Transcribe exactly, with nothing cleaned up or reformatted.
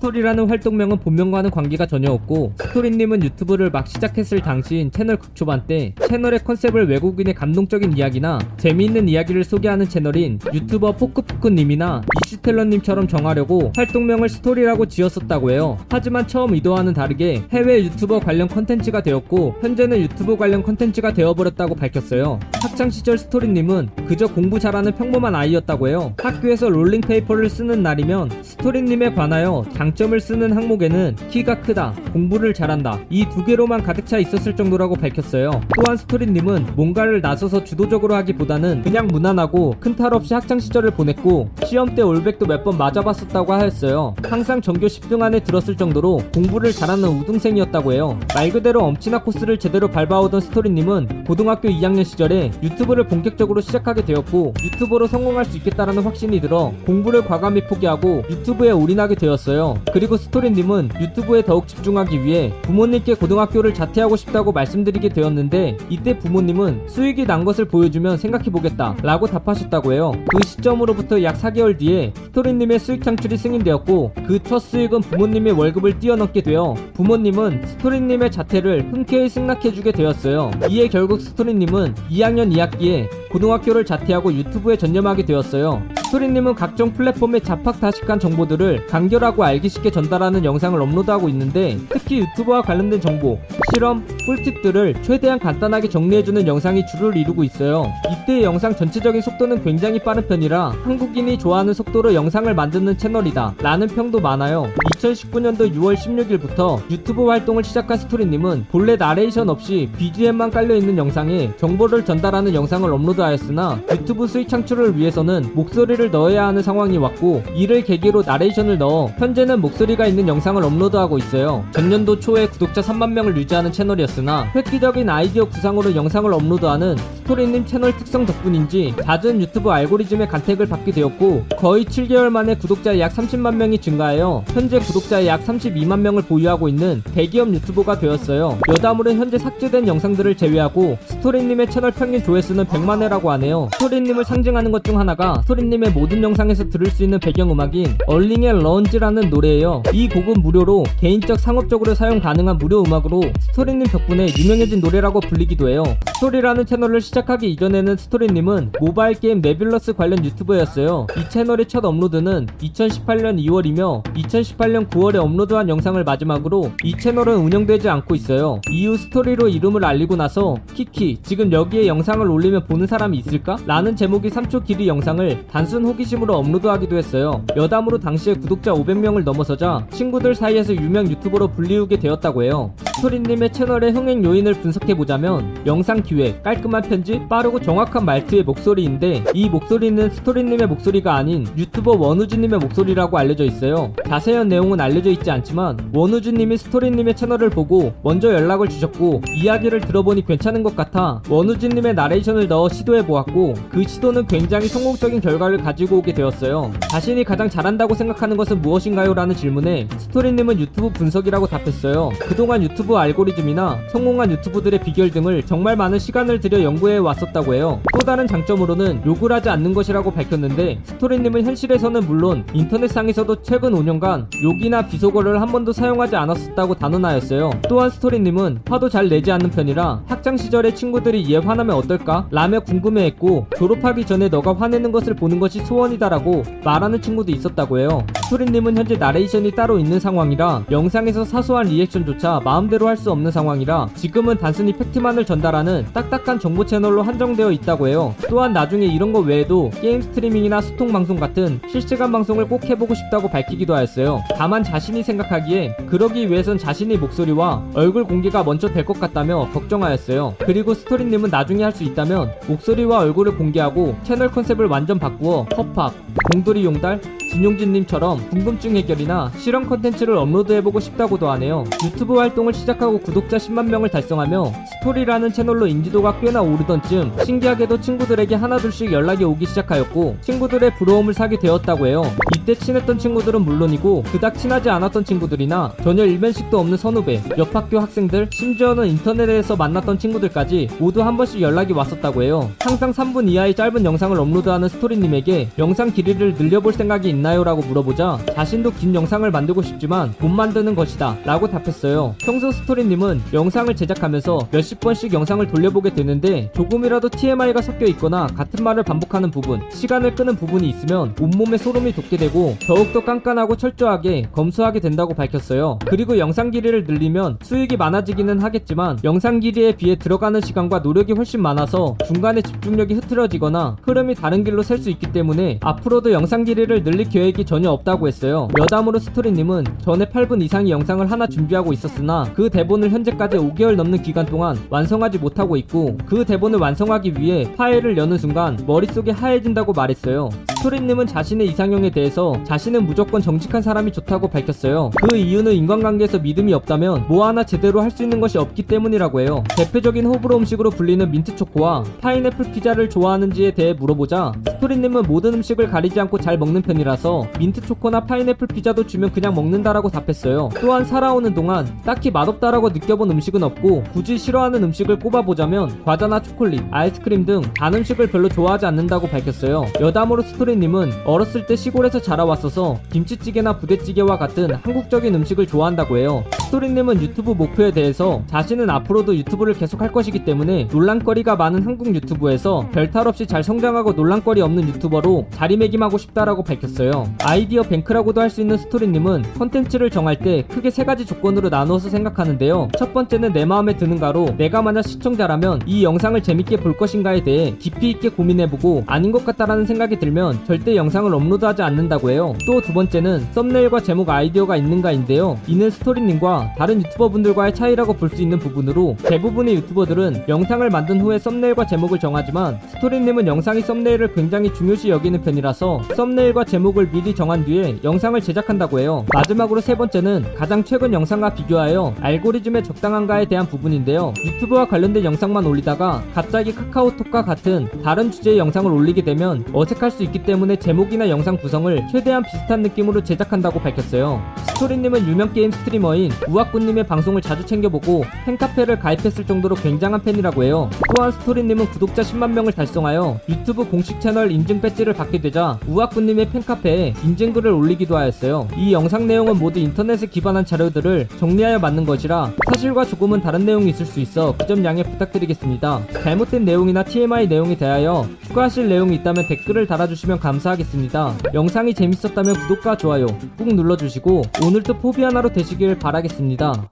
스토리라는 활동명은 본명과는 관계가 전혀 없고, 스토리님은 유튜브를 막 시작했을 당시인 채널 극초반 때 채널의 컨셉을 외국인의 감동적인 이야기나 재미있는 이야기를 소개하는 채널인 유튜버 포크포크님이나 이슈텔러님처럼 정하려고 활동명을 스토리라고 지었었다고 해요. 하지만 처음 의도와는 다르게 해외 유튜버 관련 컨텐츠가 되었고 현재는 유튜브 관련 컨텐츠가 되어버렸다고 밝혔어요. 학창시절 스토리님은 그저 공부 잘하는 평범한 아이였다고 해요. 학교에서 롤링페이퍼를 쓰는 날이면 스토리님에 관하여 장점을 쓰는 항목에는 키가 크다, 공부를 잘한다 이 두 개로만 가득 차 있었을 정도라고 밝혔어요. 또한 스토리님은 뭔가를 나서서 주도적으로 하기보다는 그냥 무난하고 큰 탈 없이 학창시절을 보냈고 시험 때 올백도 몇 번 맞아봤었다고 하였어요. 항상 전교 십 등 안에 들었을 정도로 공부를 잘하는 우등생이었다고 해요. 말 그대로 엄친아 코스를 제대로 밟아오던 스토리님은 고등학교 이 학년 시절에 유튜브를 본격적으로 시작하게 되었고 유튜버로 성공할 수 있겠다라는 확신이 들어 공부를 과감히 포기하고 유튜브에 올인하게 되었어요. 그리고 스토리님은 유튜브에 더욱 집중하기 위해 부모님께 고등학교를 자퇴하고 싶다고 말씀드리게 되었는데 이때 부모님은 수익이 난 것을 보여주면 생각해보겠다 라고 답하셨다고 해요. 그 시점으로부터 약 사 개월 뒤에 스토리님의 수익 창출이 승인되었고 그 첫 수익은 부모님의 월급을 뛰어넘게 되어 부모님은 스토리님의 자퇴를 흔쾌히 승낙해주게 되었어요. 이에 결국 스토리님은 이 학년 이 학기에 고등학교를 자퇴하고 유튜브에 전념하게 되었어요. 스토리님은 각종 플랫폼의 잡학다식한 정보들을 간결하고 알기 쉽게 전달하는 영상을 업로드하고 있는데 특히 유튜브와 관련된 정보, 실험, 꿀팁들을 최대한 간단하게 정리해주는 영상이 주를 이루고 있어요. 이때의 영상 전체적인 속도는 굉장히 빠른 편이라 한국인이 좋아하는 속도로 영상을 만드는 채널이다 라는 평도 많아요. 이천십구 년도 유월 십육일부터 유튜브 활동을 시작한 스토리님은 본래 나레이션 없이 비지엠만 깔려있는 영상에 정보를 전달하는 영상을 업로드하였으나 유튜브 수익 창출을 위해서는 목소리를 넣어야 하는 상황이 왔고 이를 계기로 나레이션을 넣어 현재는 목소리가 있는 영상을 업로드하고 있어요. 전년도 초에 구독자 삼만 명을 유지하는 채널이었으나 획기적인 아이디어 구상으로 영상을 업로드하는 스토리님 채널 특성 덕분인지 잦은 유튜브 알고리즘의 간택을 받게 되었고 거의 칠 개월 만에 구독자 약 삼십만 명이 증가하여 현재 구독자 약 삼십이만 명을 보유하고 있는 대기업 유튜버가 되었어요. 여담으로 현재 삭제된 영상들을 제외하고 스토리님의 채널 평균 조회수는 백만 회라고 하네요. 스토리님을 상징하는 것 중 하나가 스토리님의 모든 영상에서 들을 수 있는 배경음악인 얼링 앤 런지라는 노래예요. 이 곡은 무료로 개인적 상업적으로 사용 가능한 무료 음악으로 스토리님 덕분에 유명해진 노래라고 불리기도 해요. 스토리라는 채널을 시작하기 이전에는 스토리님은 모바일 게임 네뷸러스 관련 유튜버였어요. 이 채널의 첫 업로드는 이천십팔 년 이월이며 이천십팔 년 구월에 업로드한 영상을 마지막으로 이 채널은 운영되지 않고 있어요. 이후 스토리로 이름을 알리고 나서 키키 지금 여기에 영상을 올리면 보는 사람이 있을까? 라는 제목의 삼 초 길이 영상을 단순 호기심으로 업로드하기도 했어요. 여담으로 당시에 구독자 오백 명을 넘어서자 친구들 사이에서 유명 유튜버로 불리우게 되었다고 해요. 스토리님의 채널의 흥행 요인을 분석해보자면 영상 기획, 깔끔한 편집, 빠르고 정확한 말투의 목소리인데 이 목소리는 스토리님의 목소리가 아닌 유튜버 원우진님의 목소리라고 알려져 있어요. 자세한 내용은 알려져 있지 않지만 원우진님이 스토리님의 채널을 보고 먼저 연락을 주셨고 이야기를 들어보니 괜찮은 것 같아 원우진님의 나레이션을 넣어 시도해보았고 그 시도는 굉장히 성공적인 결과를 가지고 오게 되었어요. 자신이 가장 잘한다고 생각하는 것은 무엇인가요? 라는 질문에 스토리님은 유튜브 분석이라고 답했어요. 그동안 유튜브 알고리즘이나 성공한 유튜브들의 비결 등을 정말 많은 시간을 들여 연구해 왔었다고 해요. 또 다른 장점으로는 욕을 하지 않는 것이라고 밝혔는데 스토리님은 현실에서는 물론 인터넷상에서도 최근 오 년간 욕이나 비속어를 한 번도 사용하지 않았었다고 단언하였어요. 또한 스토리님은 화도 잘 내지 않는 편이라 학창시절에 친구들이 얘 화나면 어떨까? 라며 궁금해했고 졸업하기 전에 너가 화내는 것을 보는 것이 소원이다 라고 말하는 친구도 있었다고 해요. 스토리님은 현재 나레이션이 따로 있는 상황이라 영상에서 사소한 리액션조차 마음대로 할 수 없는 상황이라 지금은 단순히 팩트만을 전달하는 딱딱한 정보 채널로 한정되어 있다고 해요. 또한 나중에 이런 거 외에도 게임 스트리밍이나 소통방송 같은 실시간 방송을 꼭 해보고 싶다고 밝히기도 하였어요. 다만 자신이 생각하기에 그러기 위해선 자신의 목소리와 얼굴 공개가 먼저 될 것 같다며 걱정하였어요. 그리고 스토리님은 나중에 할 수 있다면 목소리와 얼굴을 공개하고 채널 컨셉을 완전 바꾸어 허팝, 공돌이 용달, 진용진님처럼 궁금증 해결이나 실험 컨텐츠를 업로드해보고 싶다고도 하네요. 유튜브 활동을 시작하고 구독자 십만 명을 달성하며 스토리라는 채널로 인지도가 꽤나 오르던 쯤 신기하게도 친구들에게 하나둘씩 연락이 오기 시작하였고 친구들의 부러움을 사게 되었다고 해요. 이때 그때 친했던 친구들은 물론이고 그닥 친하지 않았던 친구들이나 전혀 일면식도 없는 선후배, 옆 학교 학생들, 심지어는 인터넷에서 만났던 친구들까지 모두 한 번씩 연락이 왔었다고 해요. 항상 삼 분 이하의 짧은 영상을 업로드하는 스토리님에게 영상 길이를 늘려볼 생각이 있나요? 라고 물어보자 자신도 긴 영상을 만들고 싶지만 못 만드는 것이다 라고 답했어요. 평소 스토리님은 영상을 제작하면서 몇십 번씩 영상을 돌려보게 되는데 조금이라도 티엠아이가 섞여 있거나 같은 말을 반복하는 부분, 시간을 끄는 부분이 있으면 온몸에 소름이 돋게 되고 더욱더 깐깐하고 철저하게 검수하게 된다고 밝혔어요. 그리고 영상 길이를 늘리면 수익이 많아지기는 하겠지만 영상 길이에 비해 들어가는 시간과 노력이 훨씬 많아서 중간에 집중력이 흐트러지거나 흐름이 다른 길로 셀 수 있기 때문에 앞으로도 영상 길이를 늘릴 계획이 전혀 없다고 했어요. 여담으로 스토리님은 전에 팔 분 이상의 영상을 하나 준비하고 있었으나 그 대본을 현재까지 오 개월 넘는 기간 동안 완성하지 못하고 있고 그 대본을 완성하기 위해 파일을 여는 순간 머릿속이 하얘진다고 말했어요. 스토리님은 자신의 이상형에 대해서 자신은 무조건 정직한 사람이 좋다고 밝혔어요. 그 이유는 인간관계에서 믿음이 없다면 뭐 하나 제대로 할 수 있는 것이 없기 때문이라고 해요. 대표적인 호불호 음식으로 불리는 민트초코와 파인애플 피자를 좋아하는지에 대해 물어보자 스토리님은 모든 음식을 가리지 않고 잘 먹는 편이라서 민트초코나 파인애플 피자도 주면 그냥 먹는다라고 답했어요. 또한 살아오는 동안 딱히 맛없다라고 느껴본 음식은 없고 굳이 싫어하는 음식을 꼽아보자면 과자나 초콜릿, 아이스크림 등 단 음식을 별로 좋아하지 않는다고 밝혔어요. 여담으로 스토리님은 어렸을 때 시골에서 자라왔어서 김치찌개나 부대찌개와 같은 한국적인 음식을 좋아한다고 해요. 스토리님은 유튜브 목표에 대해서 자신은 앞으로도 유튜브를 계속할 것이기 때문에 논란거리가 많은 한국 유튜브에서 별탈 없이 잘 성장하고 논란거리 없는 유튜버로 자리매김하고 싶다라고 밝혔어요. 아이디어 뱅크라고도 할 수 있는 스토리님은 컨텐츠를 정할 때 크게 세 가지 조건으로 나누어서 생각하는데요. 첫 번째는 내 마음에 드는가로 내가 만약 시청자라면 이 영상을 재밌게 볼 것인가에 대해 깊이 있게 고민해보고 아닌 것 같다라는 생각이 들면 절대 영상을 업로드하지 않는다고 해요. 또 두 번째는 썸네일과 제목 아이디어가 있는가인데요. 이는 스토리님과 다른 유튜버분들과의 차이라고 볼 수 있는 부분으로 대부분의 유튜버들은 영상을 만든 후에 썸네일과 제목을 정하지만 스토리님은 영상이 썸네일을 굉장히 중요시 여기는 편이라서 썸네일과 제목을 미리 정한 뒤에 영상을 제작한다고 해요. 마지막으로 세 번째는 가장 최근 영상과 비교하여 알고리즘에 적당한가에 대한 부분인데요. 유튜브와 관련된 영상만 올리다가 갑자기 카카오톡과 같은 다른 주제의 영상을 올리게 되면 어색할 수 있기 때문에 제목이나 영상 구성을 최대한 비슷한 느낌으로 제작한다고 밝혔어요. 스토리님은 유명 게임 스트리머인 우왁굳님의 방송을 자주 챙겨보고 팬카페를 가입했을 정도로 굉장한 팬이라고 해요. 또한 스토리님은 구독자 십만 명을 달성하여 유튜브 공식 채널 인증 배지를 받게 되자 우왁굳님의 팬카페에 인증글을 올리기도 하였어요. 이 영상 내용은 모두 인터넷에 기반한 자료들을 정리하여 만든 것이라 사실과 조금은 다른 내용이 있을 수 있어 그 점 양해 부탁드리겠습니다. 잘못된 내용이나 티엠아이 내용에 대하여 추가하실 내용이 있다면 댓글을 달아주시면 감사하겠습니다. 영상이 재밌었다면 구독과 좋아요 꾹 눌러주시고 오늘도 포비 하나로 되시길 바라겠습니다.